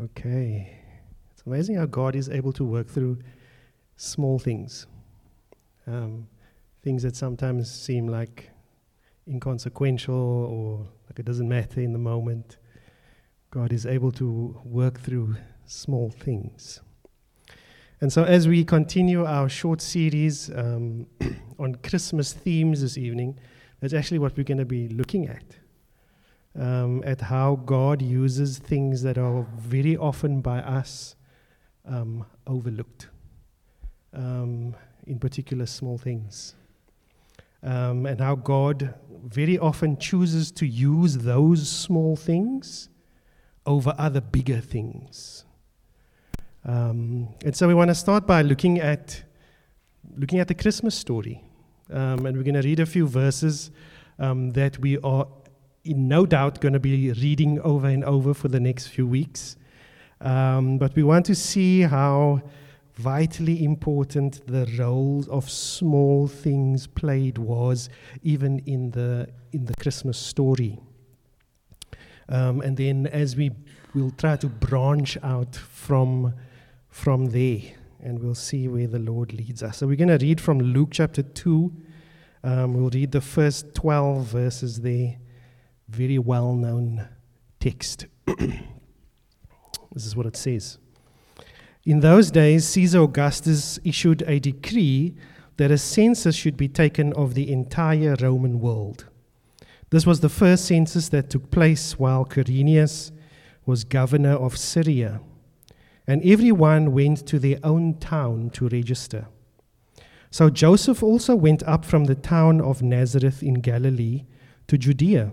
Okay. It's amazing how God is able to work through small things. Things that sometimes seem like inconsequential or like it doesn't matter in the moment. God is able to work through small things. And so as we continue our short series on Christmas themes this evening, that's actually what we're going to be looking at how God uses things that are very often by us overlooked, in particular small things, and how God very often chooses to use those small things over other bigger things. And so we want to start by looking at the Christmas story. And we're going to read a few verses that we are in no doubt going to be reading over and over for the next few weeks. But we want to see how vitally important the role of small things played was even in the Christmas story. And then as we'll try to branch out from there, and we'll see where the Lord leads us. So we're going to read from Luke chapter 2. We'll read the first 12 verses there. Very well-known text. This is what it says. In those days, Caesar Augustus issued a decree that a census should be taken of the entire Roman world. This was the first census that took place while Quirinius was governor of Syria, and everyone went to their own town to register. So Joseph also went up from the town of Nazareth in Galilee to Judea,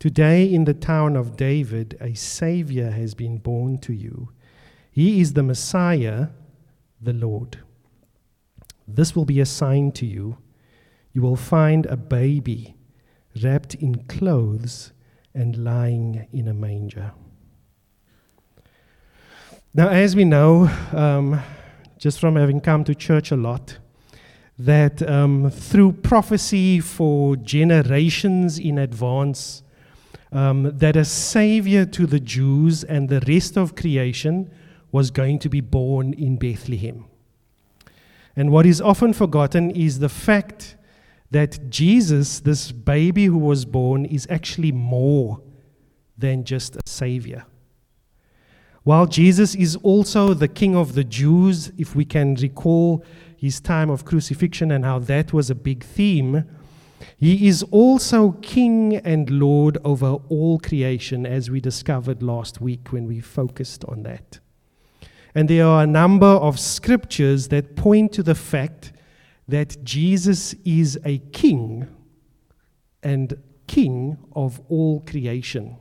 Today in the town of David, a Savior has been born to you. He is the Messiah, the Lord. This will be a sign to you. You will find a baby wrapped in clothes and lying in a manger." Now, as we know, just from having come to church a lot, that through prophecy for generations in advance, that a savior to the Jews and the rest of creation was going to be born in Bethlehem. And what is often forgotten is the fact that Jesus, this baby who was born, is actually more than just a savior. While Jesus is also the King of the Jews, if we can recall his time of crucifixion and how that was a big theme, he is also King and Lord over all creation, as we discovered last week when we focused on that. And there are a number of scriptures that point to the fact that Jesus is a king and king of all creation.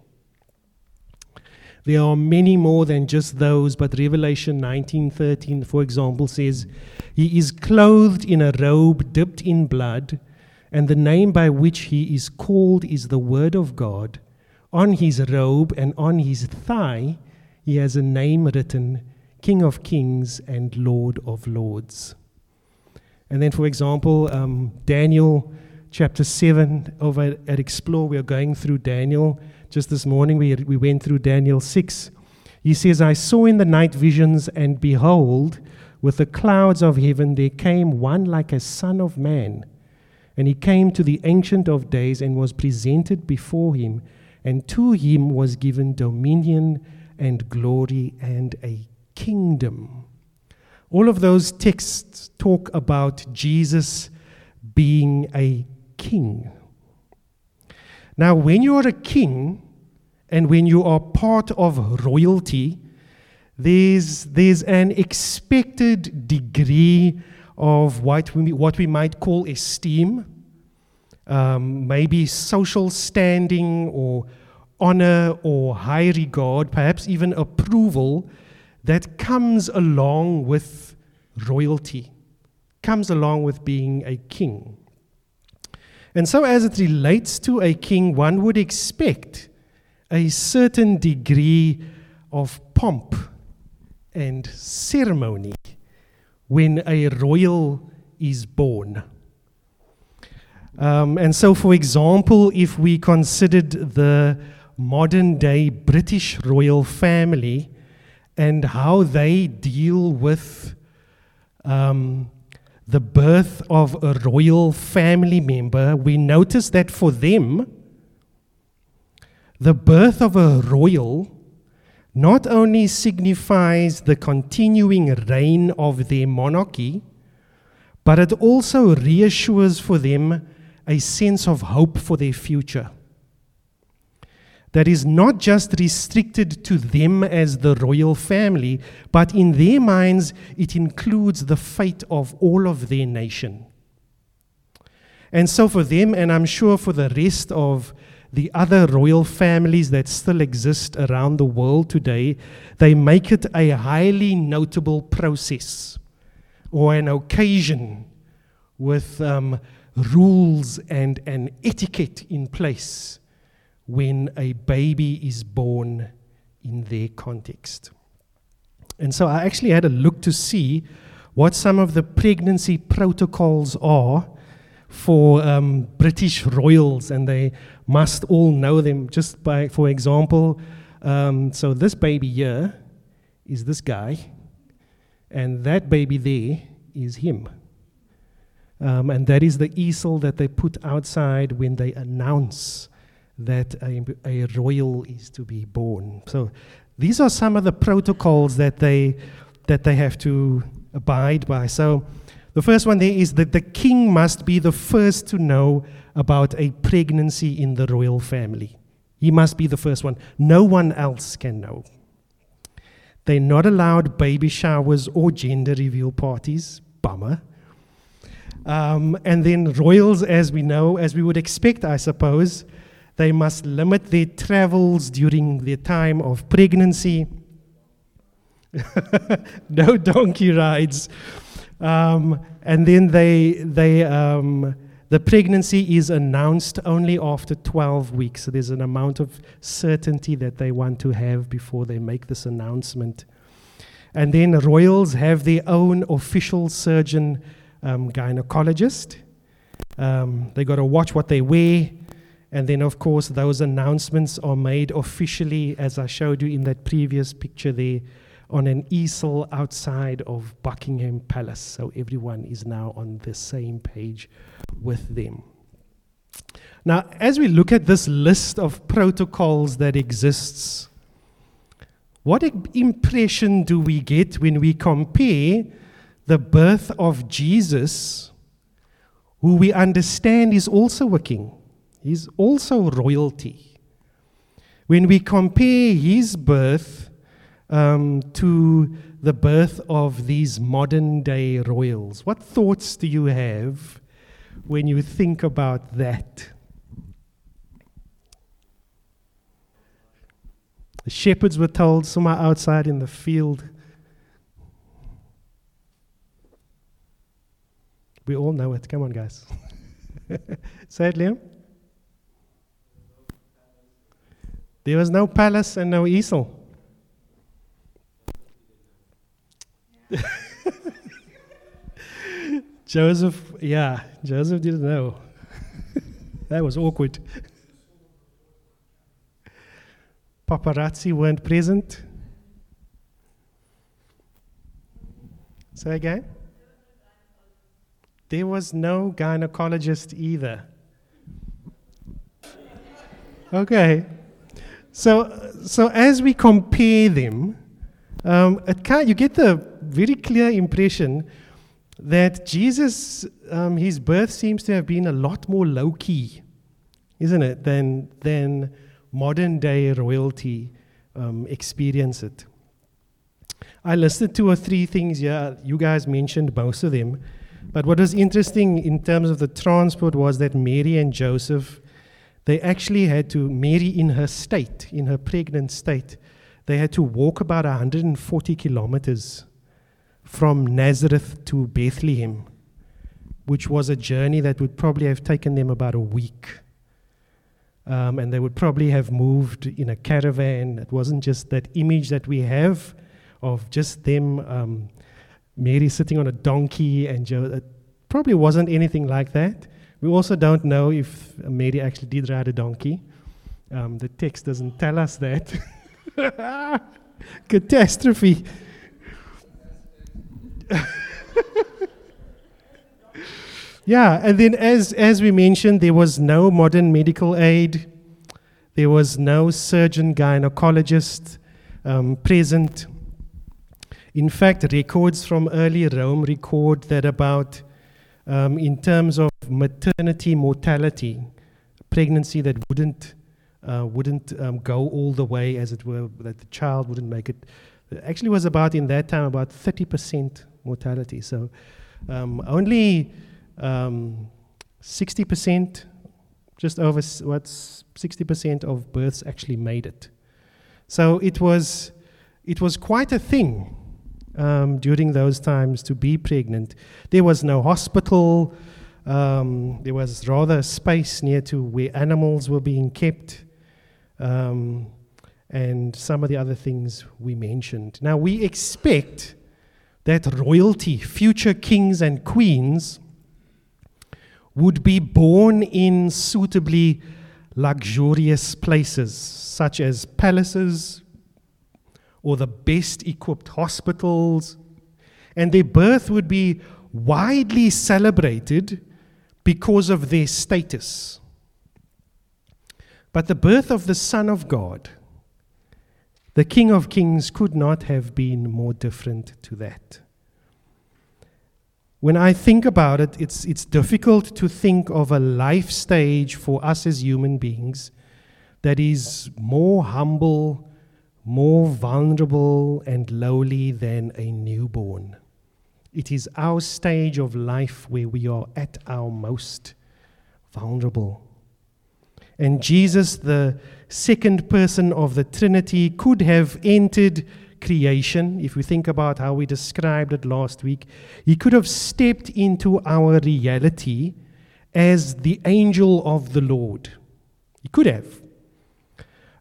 There are many more than just those, but Revelation 19:13, for example, says, "He is clothed in a robe dipped in blood, and the name by which he is called is the Word of God. On his robe and on his thigh, he has a name written, King of Kings and Lord of Lords." And then, for example, Daniel chapter 7 over at Explore, we are going through Daniel. Just this morning, we went through Daniel 6. He says, "I saw in the night visions, and behold, with the clouds of heaven there came one like a son of man. And he came to the Ancient of Days and was presented before him, and to him was given dominion and glory and a kingdom." All of those texts talk about Jesus being a king. Now, when you are a king and when you are part of royalty, there's an expected degree of what we might call esteem, maybe social standing or honor or high regard, perhaps even approval, that comes along with royalty, comes along with being a king. And so as it relates to a king, one would expect a certain degree of pomp and ceremony when a royal is born. And so, for example, if we considered the modern-day British royal family and how they deal with the birth of a royal family member, we notice that for them, the birth of a royal not only signifies the continuing reign of their monarchy, but it also reassures for them a sense of hope for their future that is not just restricted to them as the royal family, but in their minds, it includes the fate of all of their nation. And so for them, and I'm sure for the rest of the other royal families that still exist around the world today, they make it a highly notable process or an occasion with rules and an etiquette in place when a baby is born in their context. And so I actually had a look to see what some of the pregnancy protocols are for British royals, and they must all know them just by, for example, so this baby here is this guy, and that baby there is him. And that is the easel that they put outside when they announce that a royal is to be born. So these are some of the protocols that they have to abide by. So the first one there is that the king must be the first to know about a pregnancy in the royal family. He must be the first one. No one else can know. They're not allowed baby showers or gender reveal parties. Bummer. And then royals, as we know, as we would expect, I suppose, they must limit their travels during their time of pregnancy. No donkey rides. And then the pregnancy is announced only after 12 weeks. So there's an amount of certainty that they want to have before they make this announcement. And then royals have their own official surgeon, gynecologist. They got to watch what they wear. And then, of course, those announcements are made officially, as I showed you in that previous picture there, on an easel outside of Buckingham Palace. So everyone is now on the same page with them. Now, as we look at this list of protocols that exists, what impression do we get when we compare the birth of Jesus, who we understand is also a king? He's also royalty. When we compare his birth to the birth of these modern-day royals, what thoughts do you have when you think about that? The shepherds were told somewhere outside in the field. We all know it. Come on, guys. Say it, Liam. There was no palace and no easel. Yeah. Joseph didn't know. That was awkward. Paparazzi weren't present. Say again? There was no gynecologist either. Okay. So as we compare them, you get the very clear impression that Jesus, his birth seems to have been a lot more low-key, isn't it, than modern-day royalty experience it. I listed 2 or 3 things here. You guys mentioned most of them. But what was interesting in terms of the transport was that Mary and Joseph, they actually had to, Mary in her state, in her pregnant state, they had to walk about 140 kilometers from Nazareth to Bethlehem, which was a journey that would probably have taken them about a week. And they would probably have moved in a caravan. It wasn't just that image that we have of just them, Mary sitting on a donkey, and it probably wasn't anything like that. We also don't know if Mary actually did ride a donkey. The text doesn't tell us that. Catastrophe. Yeah, and then as we mentioned, there was no modern medical aid. There was no surgeon gynecologist present. In fact, records from early Rome record that about, in terms of maternity mortality, pregnancy that wouldn't go all the way, as it were, that the child wouldn't make it. It actually was about, in that time, about 30% mortality. So only 60%, just over 60% of births actually made it. So it was quite a thing during those times to be pregnant. There was no hospital. There was rather a space near to where animals were being kept. And some of the other things we mentioned. Now, we expect that royalty, future kings and queens, would be born in suitably luxurious places, such as palaces or the best-equipped hospitals, and their birth would be widely celebrated because of their status. But the birth of the Son of God, the King of Kings, could not have been more different to that. When I think about it, it's difficult to think of a life stage for us as human beings that is more humble, more vulnerable and lowly than a newborn. It is our stage of life where we are at our most vulnerable. And Jesus, the second person of the Trinity, could have entered creation. If we think about how we described it last week, he could have stepped into our reality as the angel of the Lord. He could have.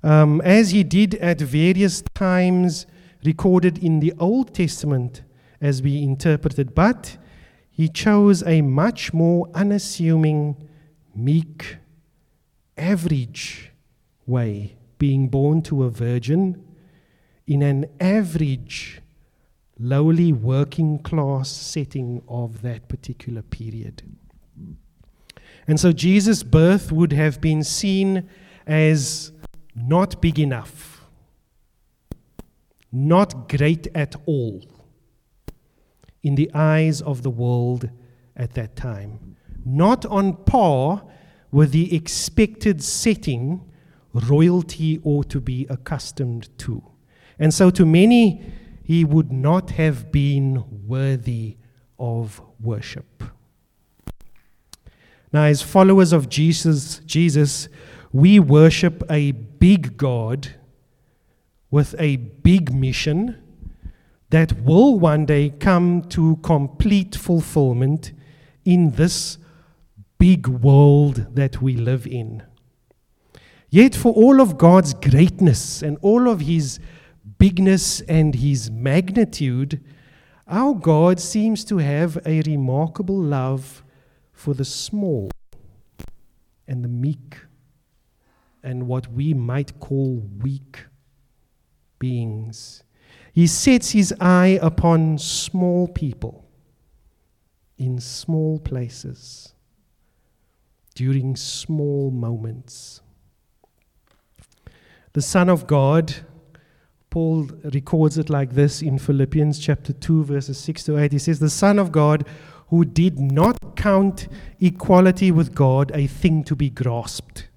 As he did at various times recorded in the Old Testament as we interpreted, but he chose a much more unassuming, meek, average way, being born to a virgin in an average, lowly working class setting of that particular period. And so Jesus' birth would have been seen as not big enough, not great at all in the eyes of the world at that time, not on par with the expected setting royalty ought to be accustomed to. And so to many, he would not have been worthy of worship. Now, as followers of Jesus, we worship a big God with a big mission that will one day come to complete fulfillment in this big world that we live in. Yet for all of God's greatness and all of his bigness and his magnitude, our God seems to have a remarkable love for the small and the meek, and what we might call weak beings. He sets his eye upon small people in small places during small moments. The Son of God, Paul records it like this in Philippians chapter 2, verses 6-8. He says, the Son of God, who did not count equality with God a thing to be grasped,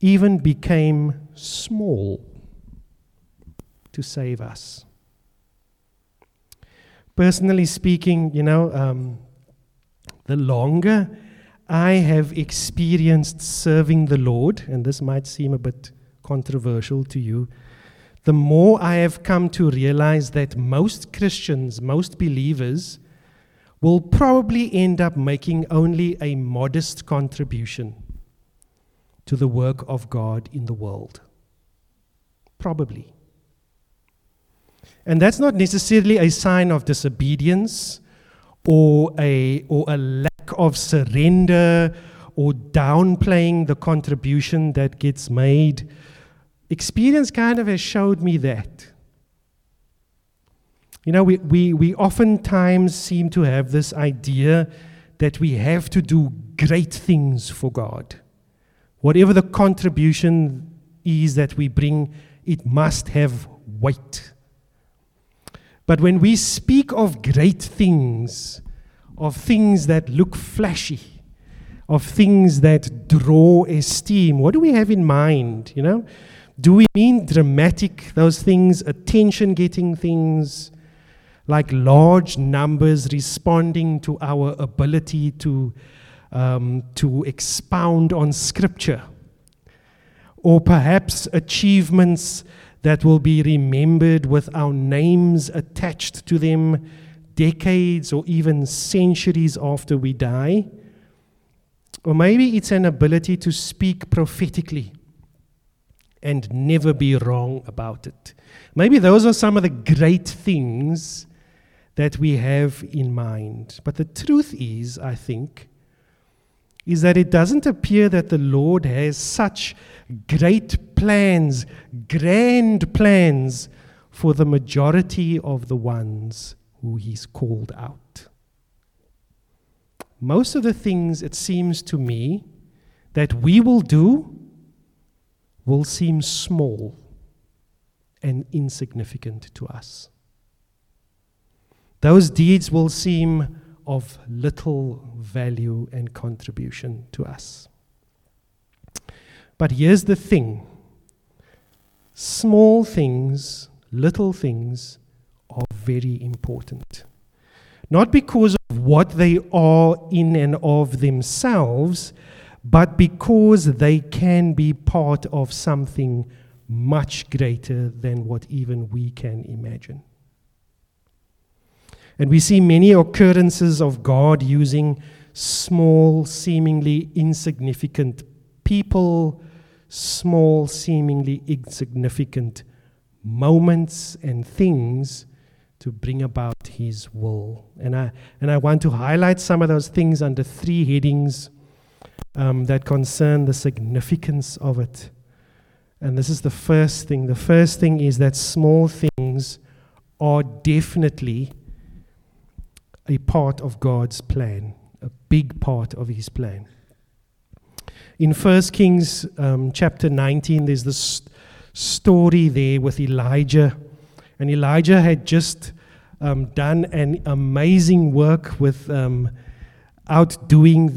even became small to save us. Personally speaking, the longer I have experienced serving the Lord, and this might seem a bit controversial to you, the more I have come to realize that most Christians, most believers, will probably end up making only a modest contribution to the work of God in the world. Probably. And that's not necessarily a sign of disobedience or a lack of surrender or downplaying the contribution that gets made. Experience kind of has showed me that. We oftentimes seem to have this idea that we have to do great things for God. Whatever the contribution is that we bring, it must have weight. But when we speak of great things, of things that look flashy, of things that draw esteem, what do we have in mind, Do we mean dramatic, those things, attention-getting things, like large numbers responding to our ability to expound on Scripture, or perhaps achievements that will be remembered with our names attached to them decades or even centuries after we die? Or maybe it's an ability to speak prophetically and never be wrong about it. Maybe those are some of the great things that we have in mind. But the truth is, I think, is that it doesn't appear that the Lord has such great plans, grand plans, for the majority of the ones who He's called out. Most of the things, it seems to me, that we will do will seem small and insignificant to us. Those deeds will seem of little value and contribution to us. But here's the thing. Small things, little things, are very important. Not because of what they are in and of themselves, but because they can be part of something much greater than what even we can imagine. And we see many occurrences of God using small, seemingly insignificant people, small, seemingly insignificant moments and things to bring about His will. And I want to highlight some of those things under three headings that concern the significance of it. And this is the first thing. The first thing is that small things are definitely a part of God's plan, a big part of His plan. In 1 Kings chapter 19, there's this story there with Elijah. And Elijah had just done an amazing work with outdoing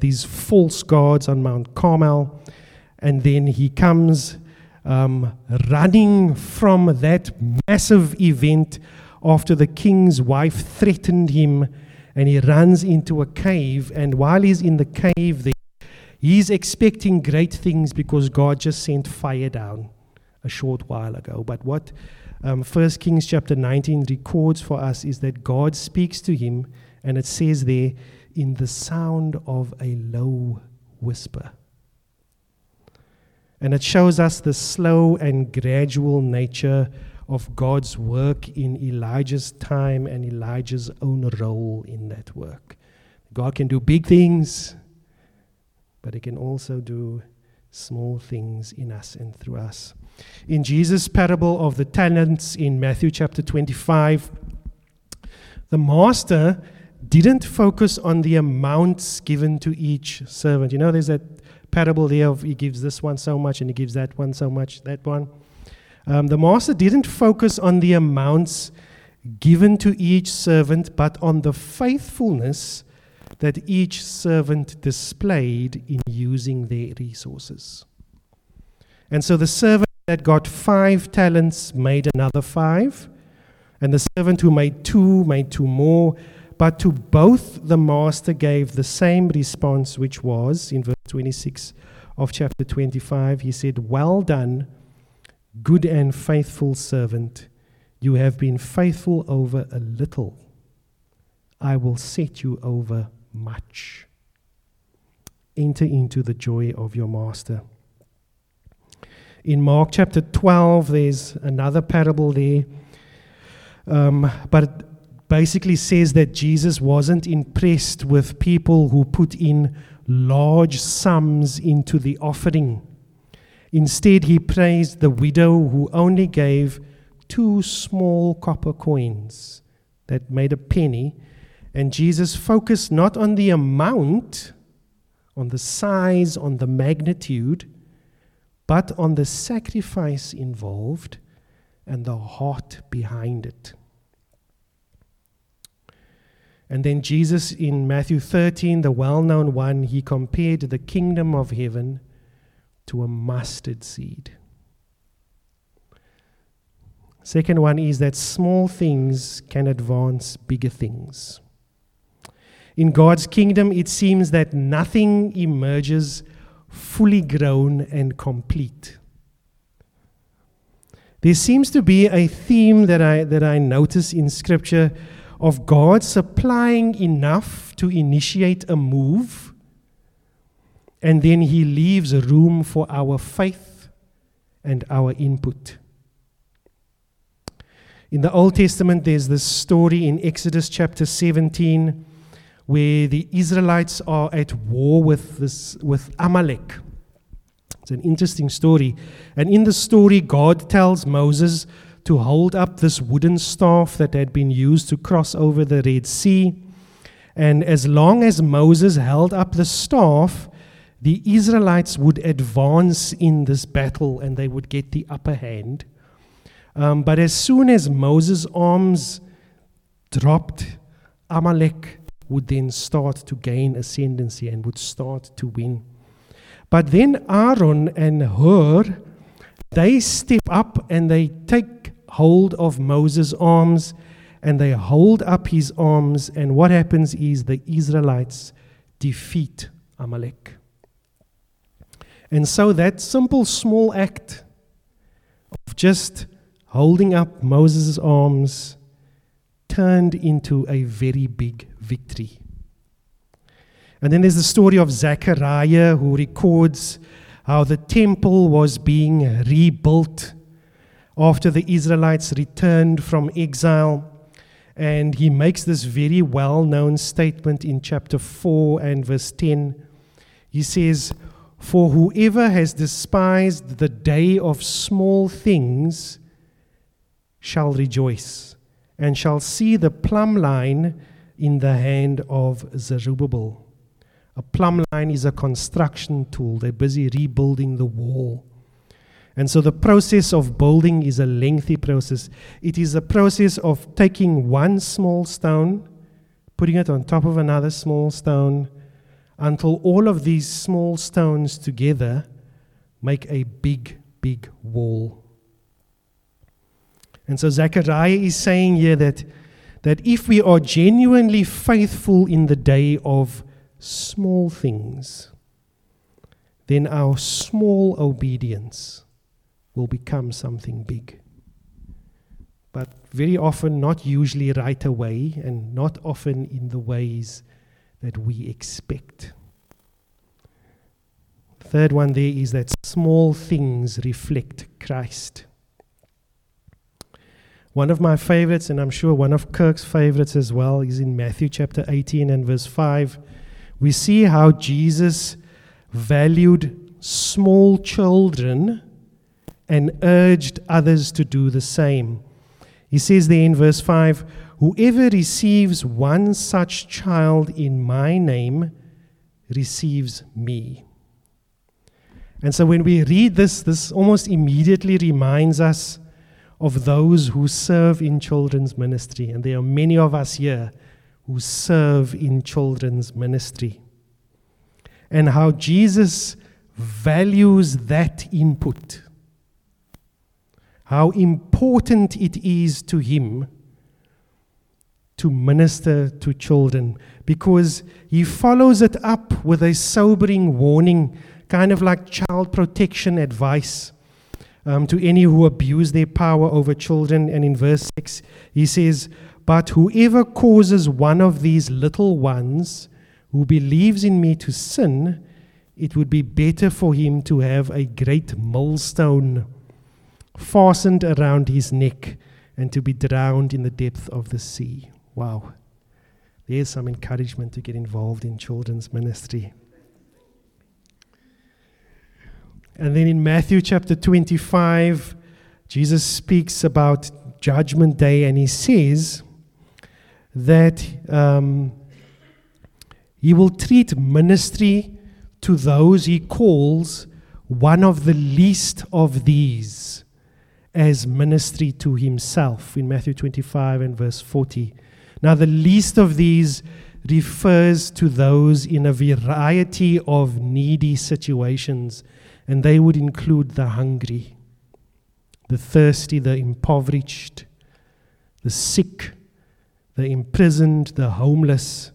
these false gods on Mount Carmel, and then he comes running from that massive event after the king's wife threatened him, and he runs into a cave, and while he's in the cave there, he's expecting great things because God just sent fire down a short while ago. But what 1 Kings chapter 19 records for us is that God speaks to him, and it says there, in the sound of a low whisper. And it shows us the slow and gradual nature of God's work in Elijah's time and Elijah's own role in that work. God can do big things, but He can also do small things in us and through us. In Jesus' parable of the talents in Matthew chapter 25, the master didn't focus on the amounts given to each servant. There's that parable there of he gives this one so much and he gives that one so much, that one. The master didn't focus on the amounts given to each servant, but on the faithfulness that each servant displayed in using their resources. And so the servant that got 5 talents made another 5, and the servant who made 2 more, but to both the master gave the same response, which was, in verse 26 of chapter 25, he said, "Well done, good and faithful servant. You have been faithful over a little. I will set you over much. Enter into the joy of your master." In Mark chapter 12, there's another parable there, but it basically says that Jesus wasn't impressed with people who put in large sums into the offering. Instead, he praised the widow who only gave 2 small copper coins that made a penny, and Jesus focused not on the amount, on the size, on the magnitude, but on the sacrifice involved and the heart behind it. And then Jesus in Matthew 13, the well-known one, he compared the kingdom of heaven to a mustard seed. Second one is that small things can advance bigger things. In God's kingdom, it seems that nothing emerges fully grown and complete. There seems to be a theme that I notice in Scripture of God supplying enough to initiate a move, and then He leaves room for our faith and our input. In the Old Testament, there's this story in Exodus chapter 17 where the Israelites are at war with Amalek. It's an interesting story. And in the story, God tells Moses to hold up this wooden staff that had been used to cross over the Red Sea. And as long as Moses held up the staff, the Israelites would advance in this battle and they would get the upper hand. But as soon as Moses' arms dropped, Amalek would then start to gain ascendancy and would start to win. But then Aaron and Hur, they step up and they take hold of Moses' arms and they hold up his arms, and what happens is the Israelites defeat Amalek. And so that simple small act of just holding up Moses' arms turned into a very big victory. And then there's the story of Zechariah, who records how the temple was being rebuilt after the Israelites returned from exile. And he makes this very well-known statement in chapter 4 and verse 10. He says, "For whoever has despised the day of small things shall rejoice and shall see the plumb line in the hand of Zerubbabel." A plumb line is a construction tool. They're busy rebuilding the wall. And so the process of building is a lengthy process. It is a process of taking one small stone, putting it on top of another small stone, until all of these small stones together make a big, big wall. And so Zechariah is saying here that if we are genuinely faithful in the day of small things, then our small obedience will become something big. But very often, not usually right away, and not often in the ways that we expect. The third one there is that small things reflect Christ. One of my favorites, and I'm sure one of Kirk's favorites as well, is in Matthew chapter 18 and verse 5. We see how Jesus valued small children and urged others to do the same. He says there in verse 5, "Whoever receives one such child in my name receives me." And so when we read this almost immediately reminds us of those who serve in children's ministry. And there are many of us here who serve in children's ministry. And how Jesus values that input. How important it is to him to minister to children, because he follows it up with a sobering warning, kind of like child protection advice to any who abuse their power over children. And in verse 6, he says, "But whoever causes one of these little ones who believes in me to sin, it would be better for him to have a great millstone fastened around his neck and to be drowned in the depth of the sea." Wow. There's some encouragement to get involved in children's ministry. And then in Matthew chapter 25, Jesus speaks about Judgment Day, and he says that he will treat ministry to those he calls one of the least of these as ministry to himself, in Matthew 25 and verse 40. Now, the least of these refers to those in a variety of needy situations, and they would include the hungry, the thirsty, the impoverished, the sick, the imprisoned, the homeless.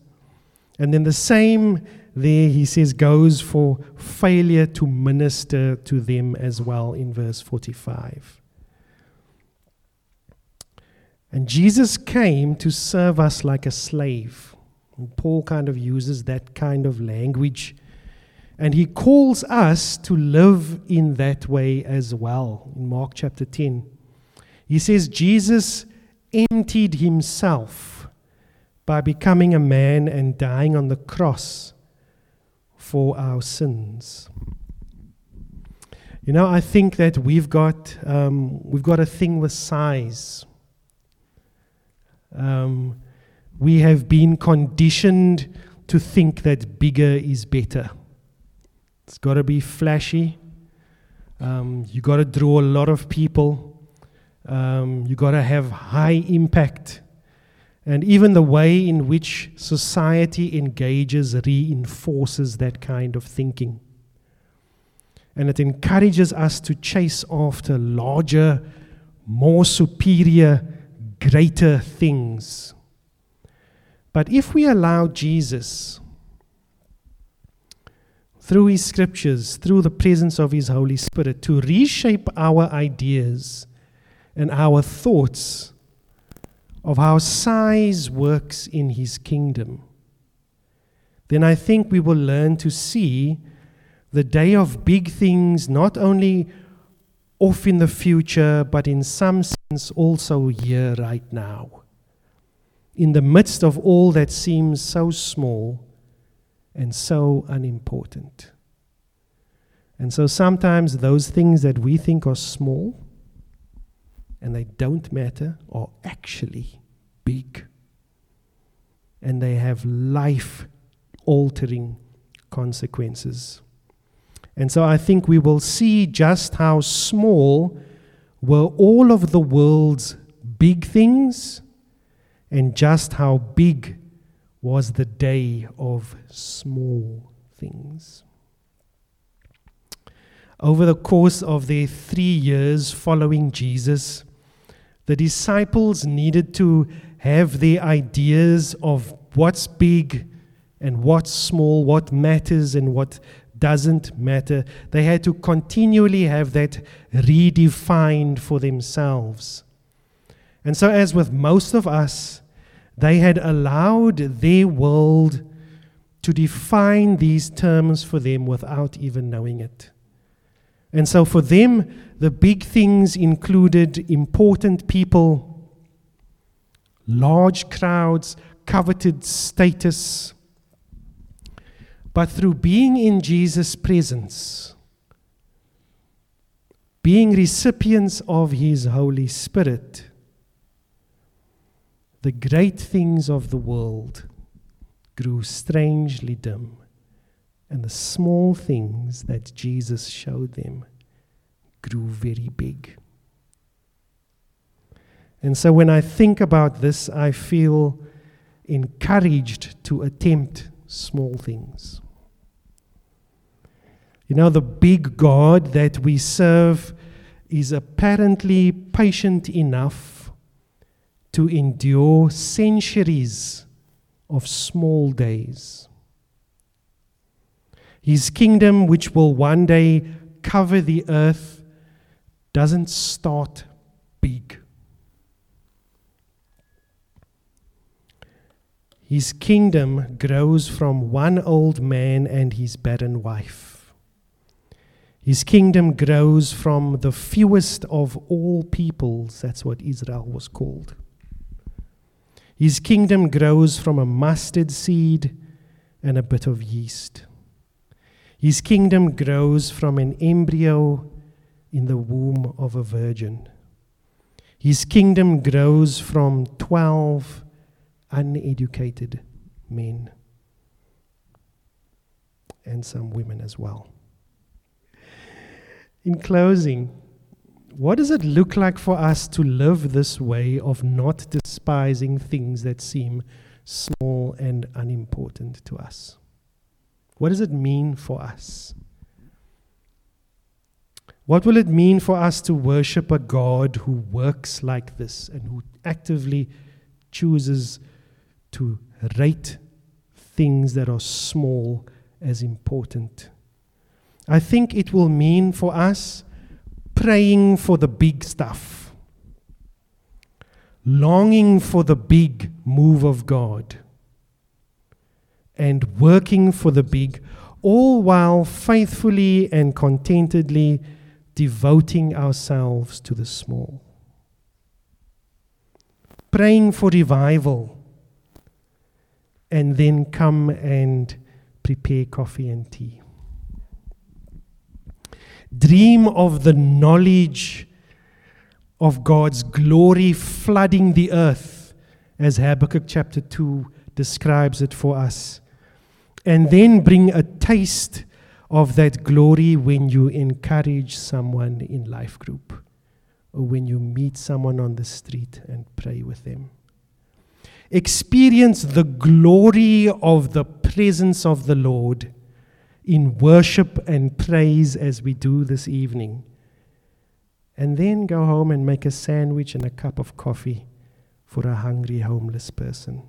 And then the same there, he says, goes for failure to minister to them as well, in verse 45. And Jesus came to serve us like a slave. And Paul kind of uses that kind of language. And he calls us to live in that way as well. In Mark chapter 10, he says Jesus emptied himself by becoming a man and dying on the cross for our sins. You know, I think that we've got a thing with size. We have been conditioned to think that bigger is better. It's got to be flashy. You got to draw a lot of people. You got to have high impact. And even the way in which society engages reinforces that kind of thinking. And it encourages us to chase after larger, more superior, greater things. But if we allow Jesus, through his scriptures, through the presence of his Holy Spirit, to reshape our ideas and our thoughts of how size works in his kingdom, then I think we will learn to see the day of big things not only off in the future, but in some sense also here right now, in the midst of all that seems so small and so unimportant. And so sometimes those things that we think are small and they don't matter are actually big, and they have life-altering consequences. And so I think we will see just how small were all of the world's big things, and just how big was the day of small things. Over the course of their 3 years following Jesus, the disciples needed to have their ideas of what's big and what's small, what matters and what doesn't matter. They had to continually have that redefined for themselves. And so, as with most of us, they had allowed their world to define these terms for them without even knowing it. And so for them, the big things included important people, large crowds, coveted status. But through being in Jesus' presence, being recipients of his Holy Spirit, the great things of the world grew strangely dim And the small things that Jesus showed them grew very big. And so when I think about this, I feel encouraged to attempt small things. You know, the big God that we serve is apparently patient enough to endure centuries of small days. His kingdom, which will one day cover the earth, doesn't start big. His kingdom grows from one old man and his barren wife. His kingdom grows from the fewest of all peoples. That's what Israel was called. His kingdom grows from a mustard seed and a bit of yeast. His kingdom grows from an embryo in the womb of a virgin. His kingdom grows from 12 uneducated men and some women as well. In closing, what does it look like for us to live this way of not despising things that seem small and unimportant to us? What does it mean for us? What will it mean for us to worship a God who works like this and who actively chooses to rate things that are small as important? I think it will mean for us praying for the big stuff, longing for the big move of God, and working for the big, all while faithfully and contentedly devoting ourselves to the small. Praying for revival, and then come and prepare coffee and tea. Dream of the knowledge of God's glory flooding the earth, as Habakkuk chapter 2 describes it for us. And then bring a taste of that glory when you encourage someone in life group or when you meet someone on the street and pray with them. Experience the glory of the presence of the Lord in worship and praise as we do this evening. And then go home and make a sandwich and a cup of coffee for a hungry homeless person.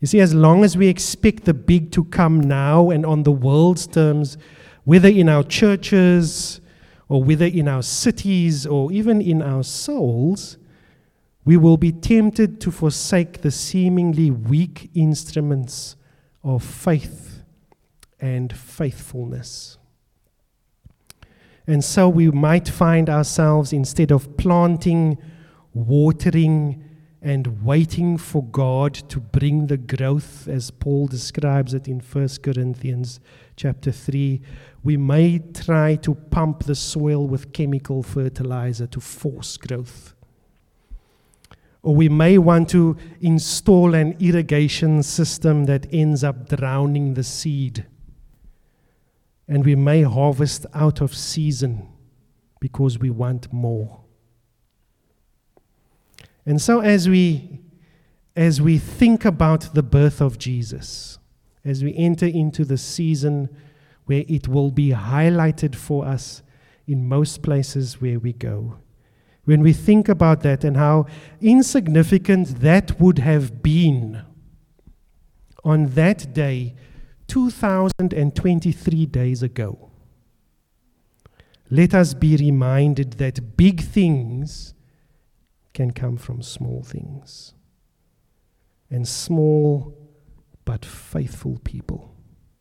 You see, as long as we expect the big to come now and on the world's terms, whether in our churches or whether in our cities or even in our souls, we will be tempted to forsake the seemingly weak instruments of faith and faithfulness. And so we might find ourselves, instead of planting, watering, and waiting for God to bring the growth, as Paul describes it in 1 Corinthians chapter 3, we may try to pump the soil with chemical fertilizer to force growth. Or we may want to install an irrigation system that ends up drowning the seed. And we may harvest out of season because we want more. And so as we think about the birth of Jesus, as we enter into the season where it will be highlighted for us in most places where we go, when we think about that and how insignificant that would have been on that day 2023 days ago, let us be reminded that big things can come from small things, and small but faithful people.